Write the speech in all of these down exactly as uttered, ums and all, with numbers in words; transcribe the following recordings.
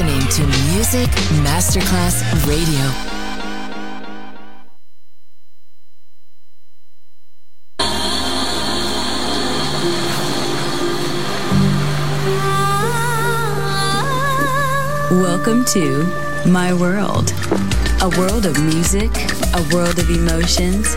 listening to Music Masterclass Radio. Welcome to My World, a world of music, a world of emotions,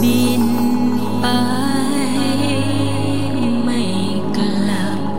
Bin bay, mây cloud.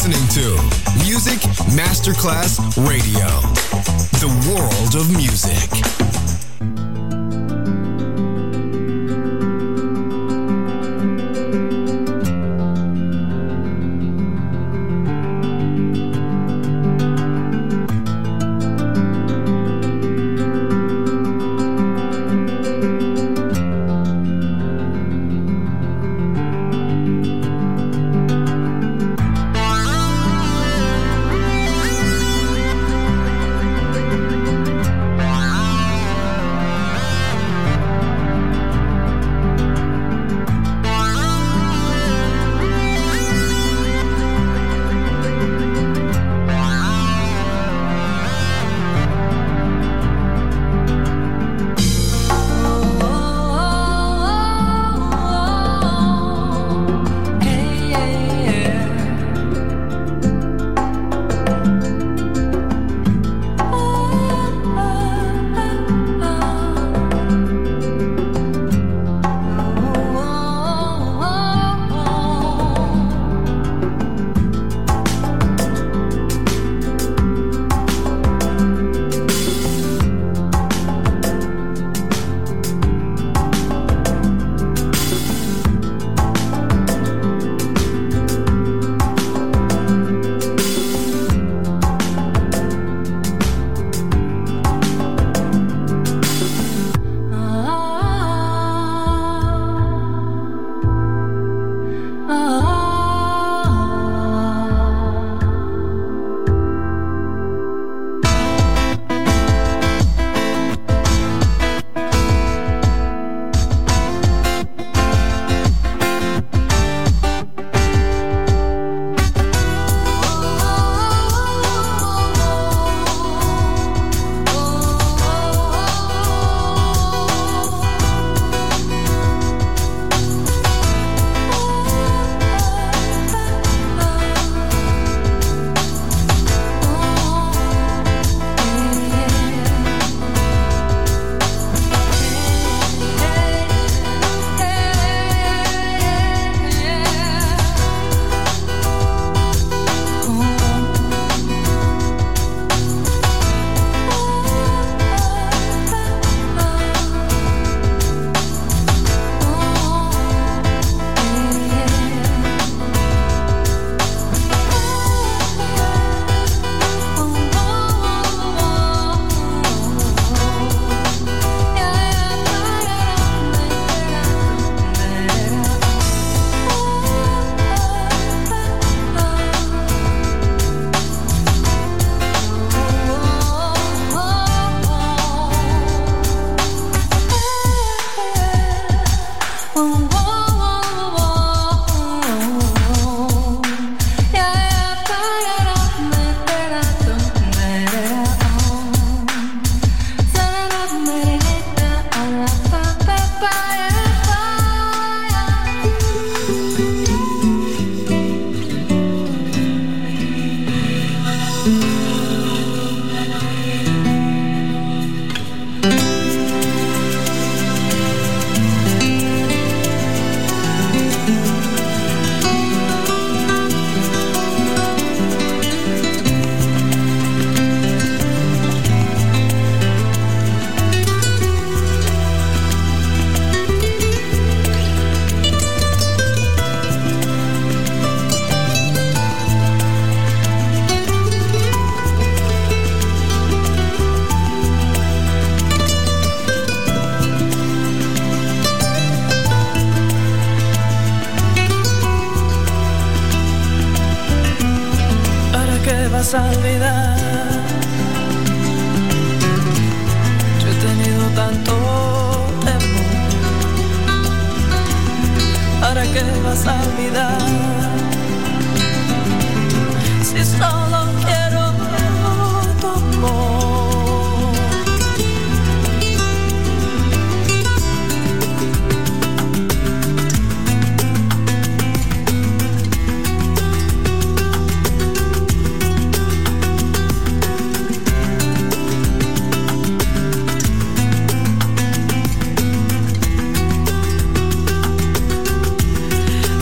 listening to Music Masterclass Radio, the world of music.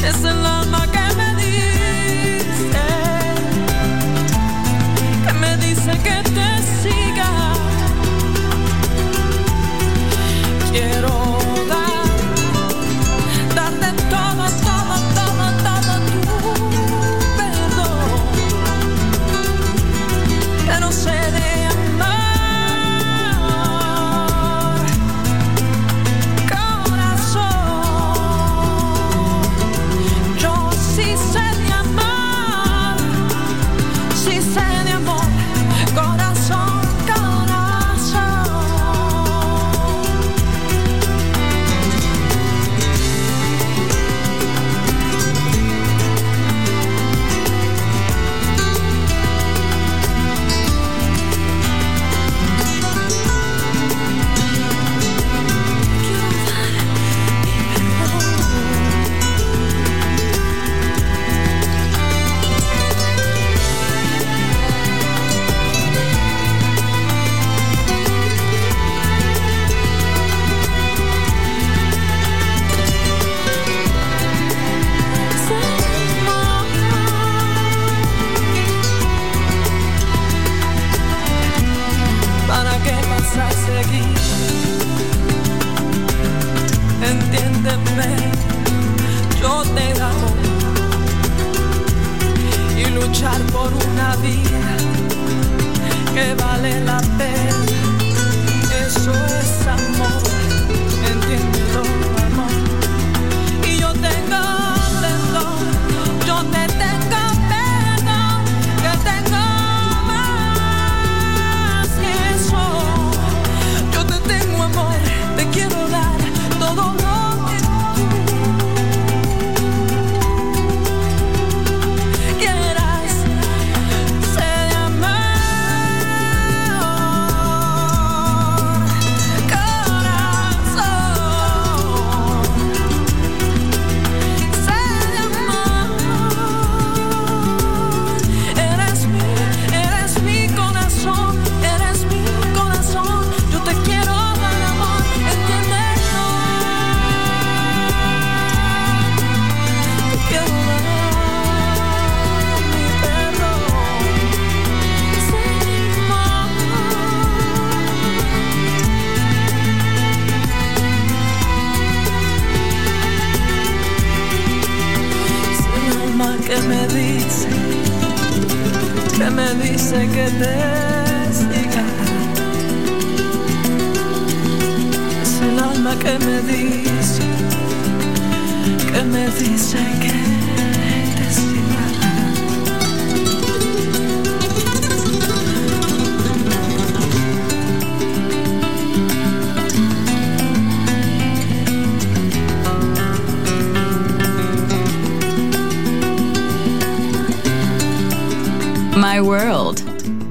Es el alma que luchar por una vida que vale la pena. Eso es amor, entiéndelo, amor. Y yo te comprendo, yo te tengo pena, que tengo más que eso. Yo te tengo amor, te quiero dar todo lo. Que me dice, que me dice que te siga. Es el alma que me dice, que me dice que. My World,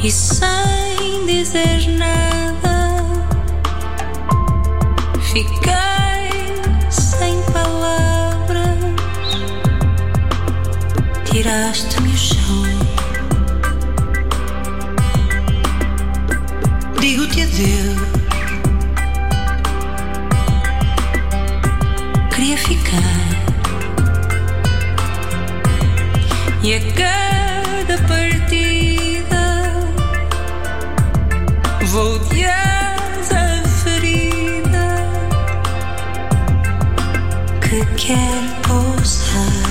E sem dizer nada, fiquei sem palavras. Tiraste-me o chão. Digo-te adeus. Queria ficar. E a cada partida vou dias a ferida que quer pousar.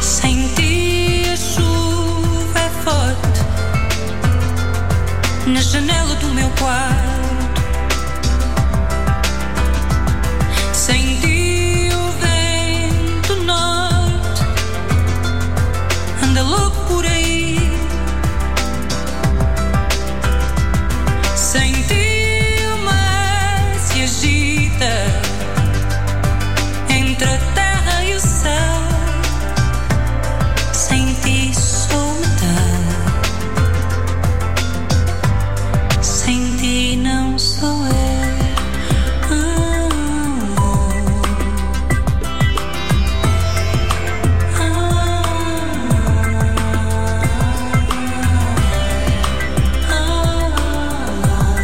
Sem ti a chuva é forte na janela do meu quarto. Sem ti o vento norte anda louco por aí. Entre a terra e o céu, sem ti sou metade, sem ti não sou eu. Ah, ah, ah, ah, ah.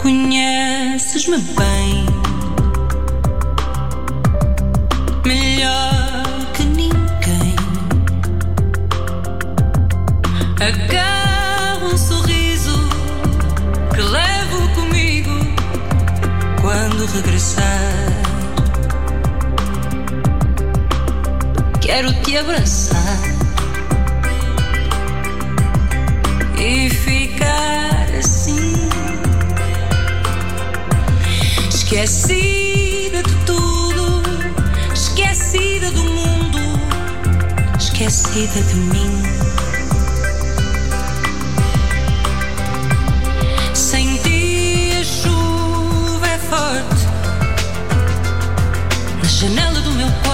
Conheces-me bem, melhor que ninguém. Agarro um sorriso que levo comigo quando regressar. Quero te abraçar e ficar assim. Esquecida de tudo, esquecida do mundo, esquecida de mim. Sem ti a chuva é forte na janela do meu quarto.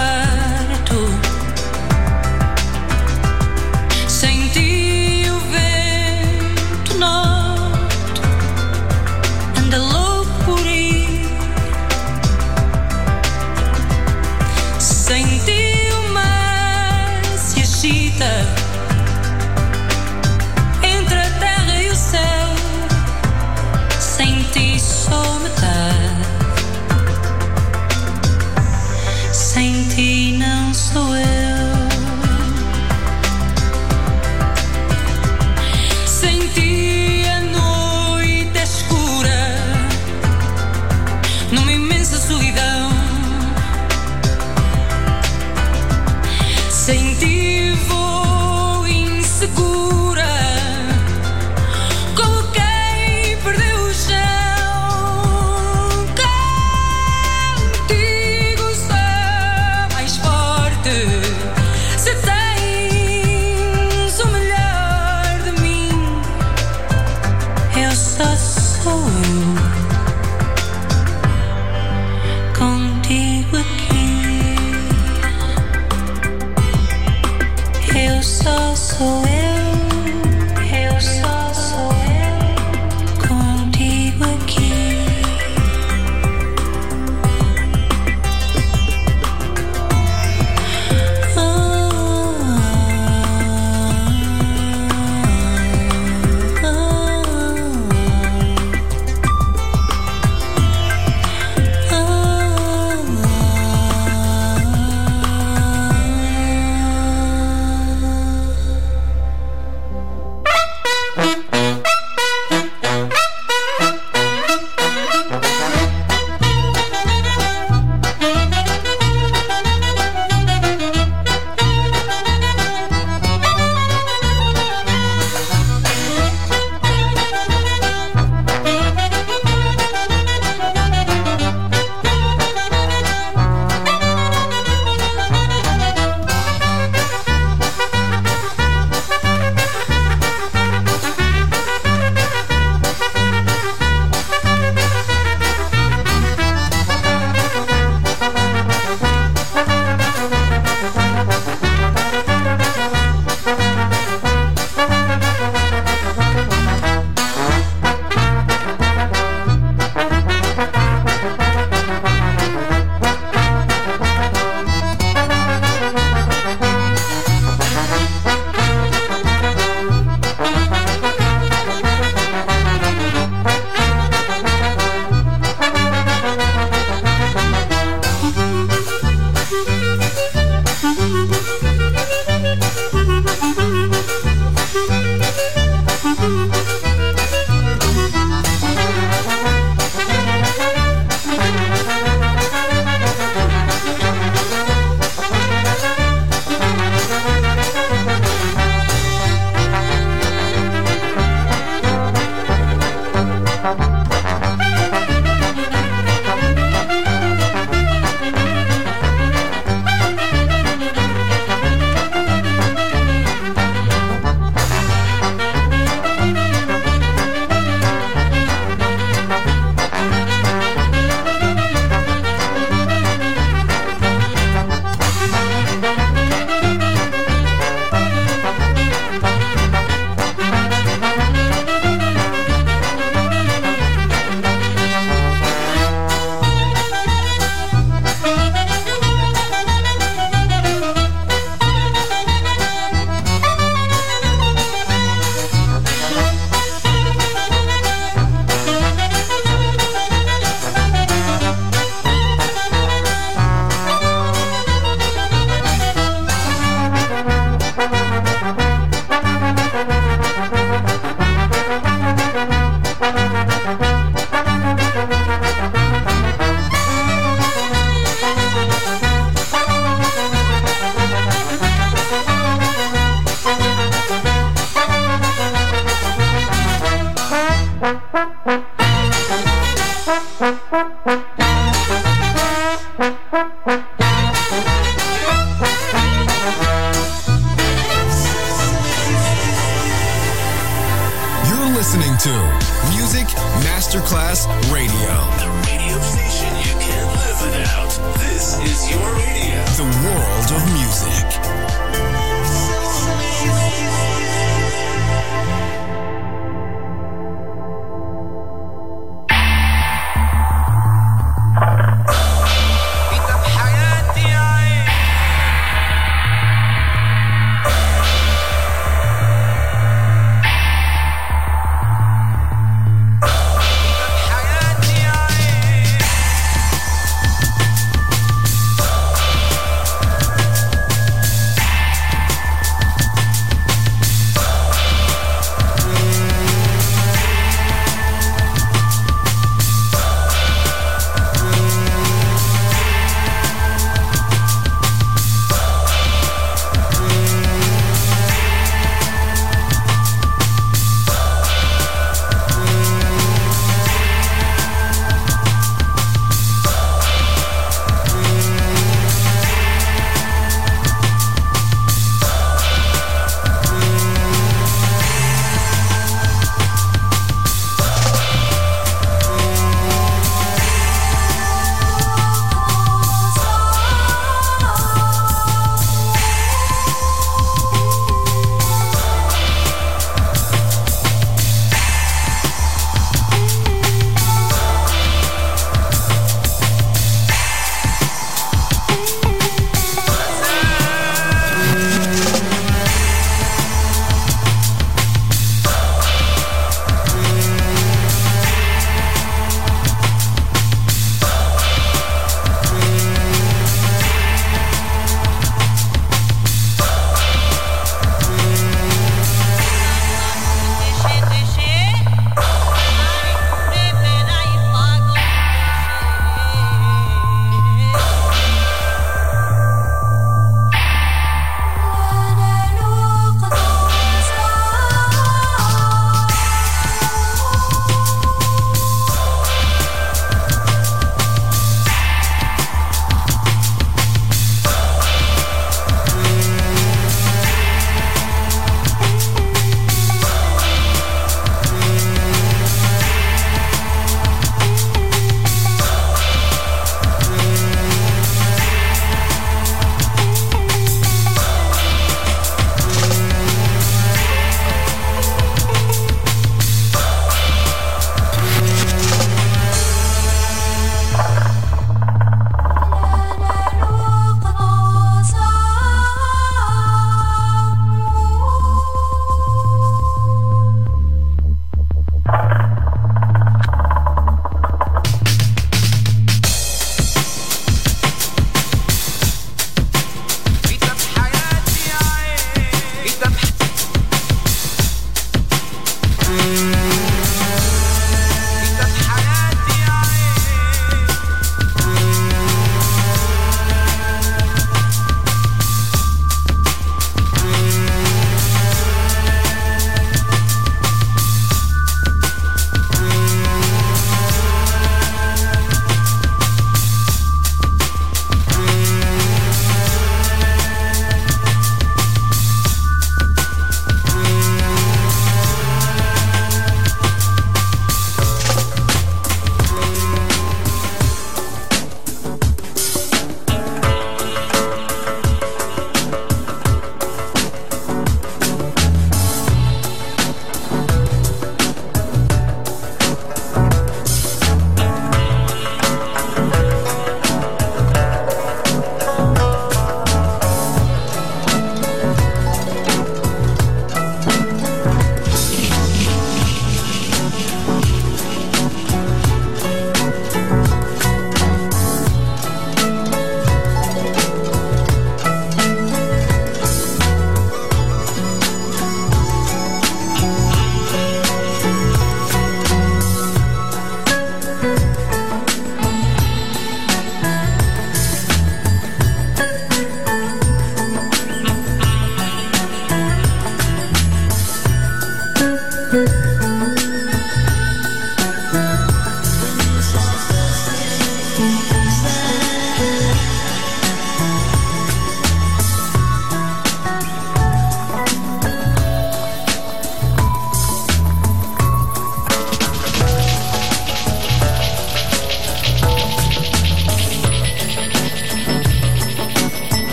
Sem ti vou insegura, como quem perdeu o chão. Contigo sou mais forte. Se tens o melhor de mim, eu só sou eu contigo aqui. Só sou eu, eu só sou eu contigo aqui. Oh, oh, oh, oh, oh, oh.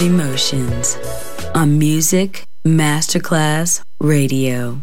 Emotions on Music Masterclass Radio.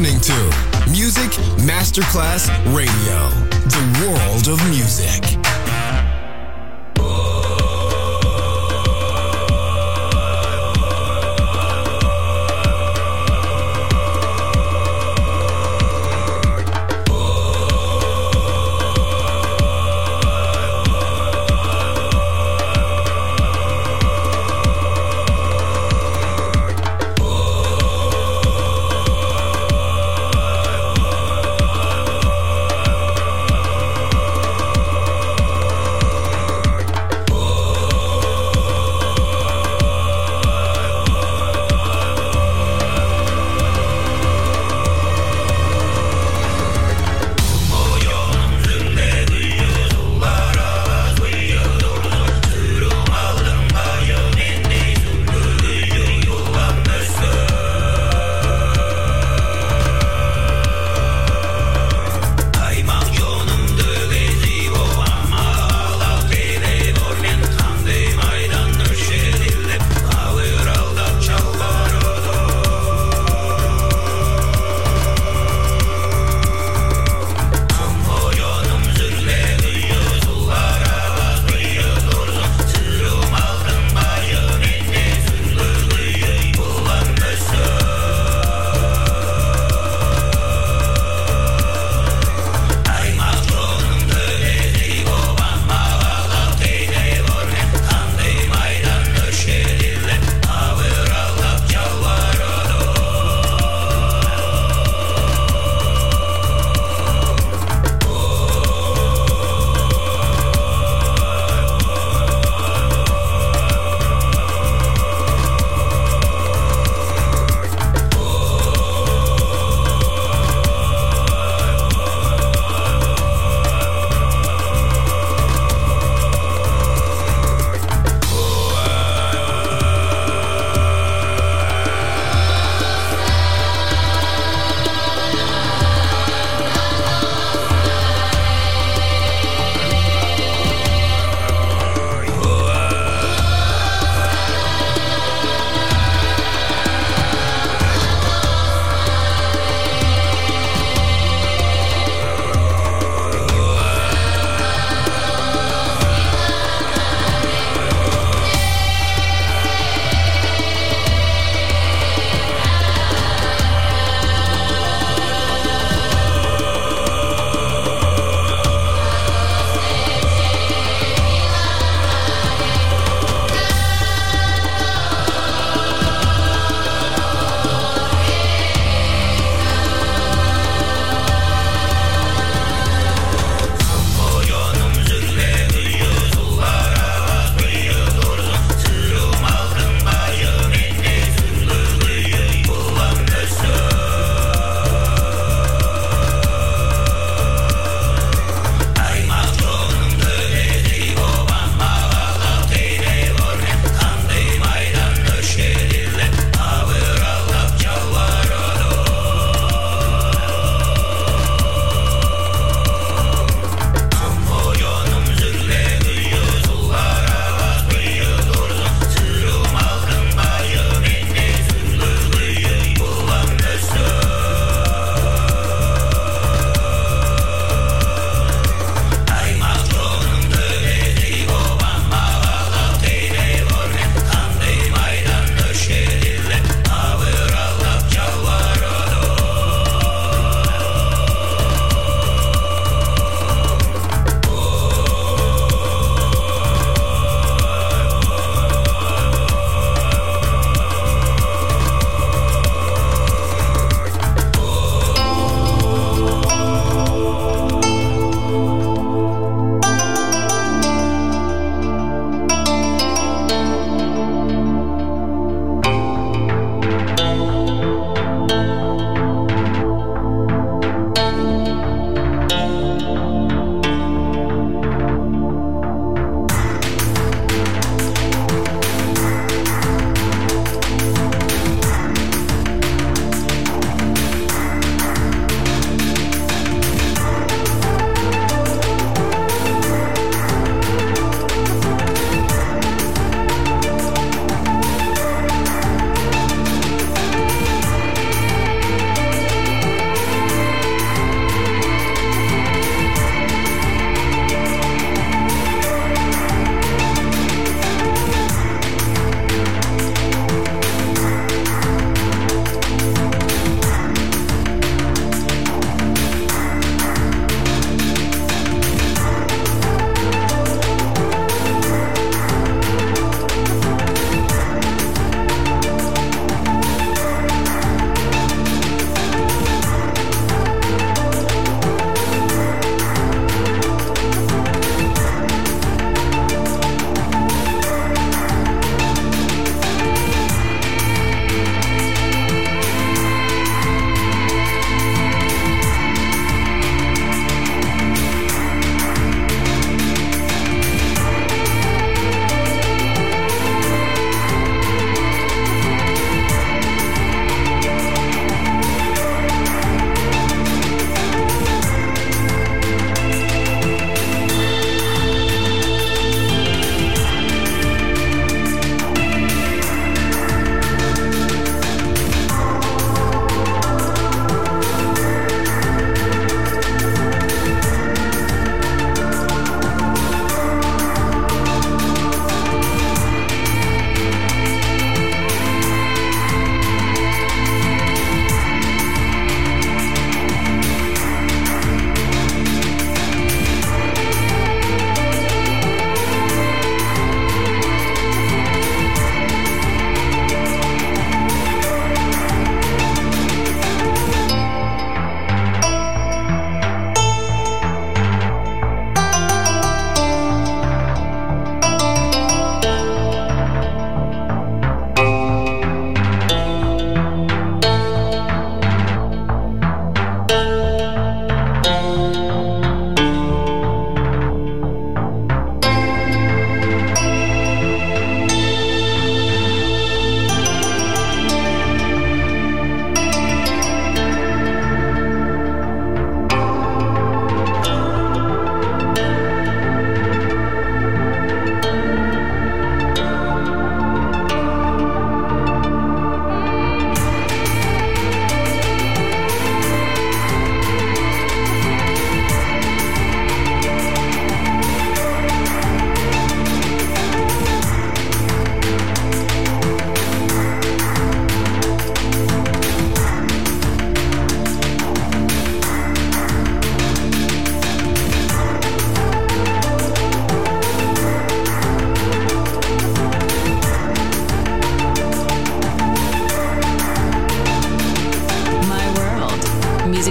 listening to Music Masterclass Radio, the world of music.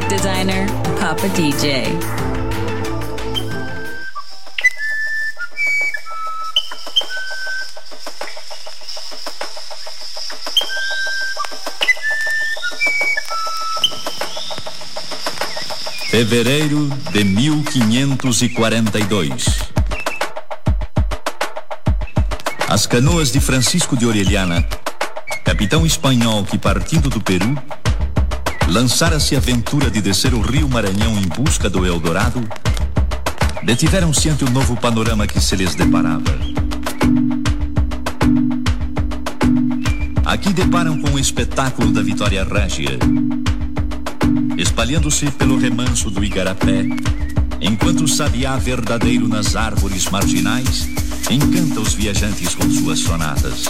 designer, Papa D J. Fevereiro de mil quinhentos e quarenta e dois. As canoas de Francisco de Orellana, capitão espanhol que, partindo do Peru, lançara-se à aventura de descer o Rio Maranhão em busca do Eldorado, detiveram-se ante o novo panorama que se lhes deparava. Aqui deparam com o espetáculo da vitória régia, espalhando-se pelo remanso do Igarapé, enquanto o sabiá verdadeiro nas árvores marginais encanta os viajantes com suas sonatas.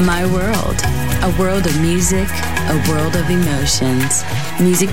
My World, a world of music, a world of emotions. Music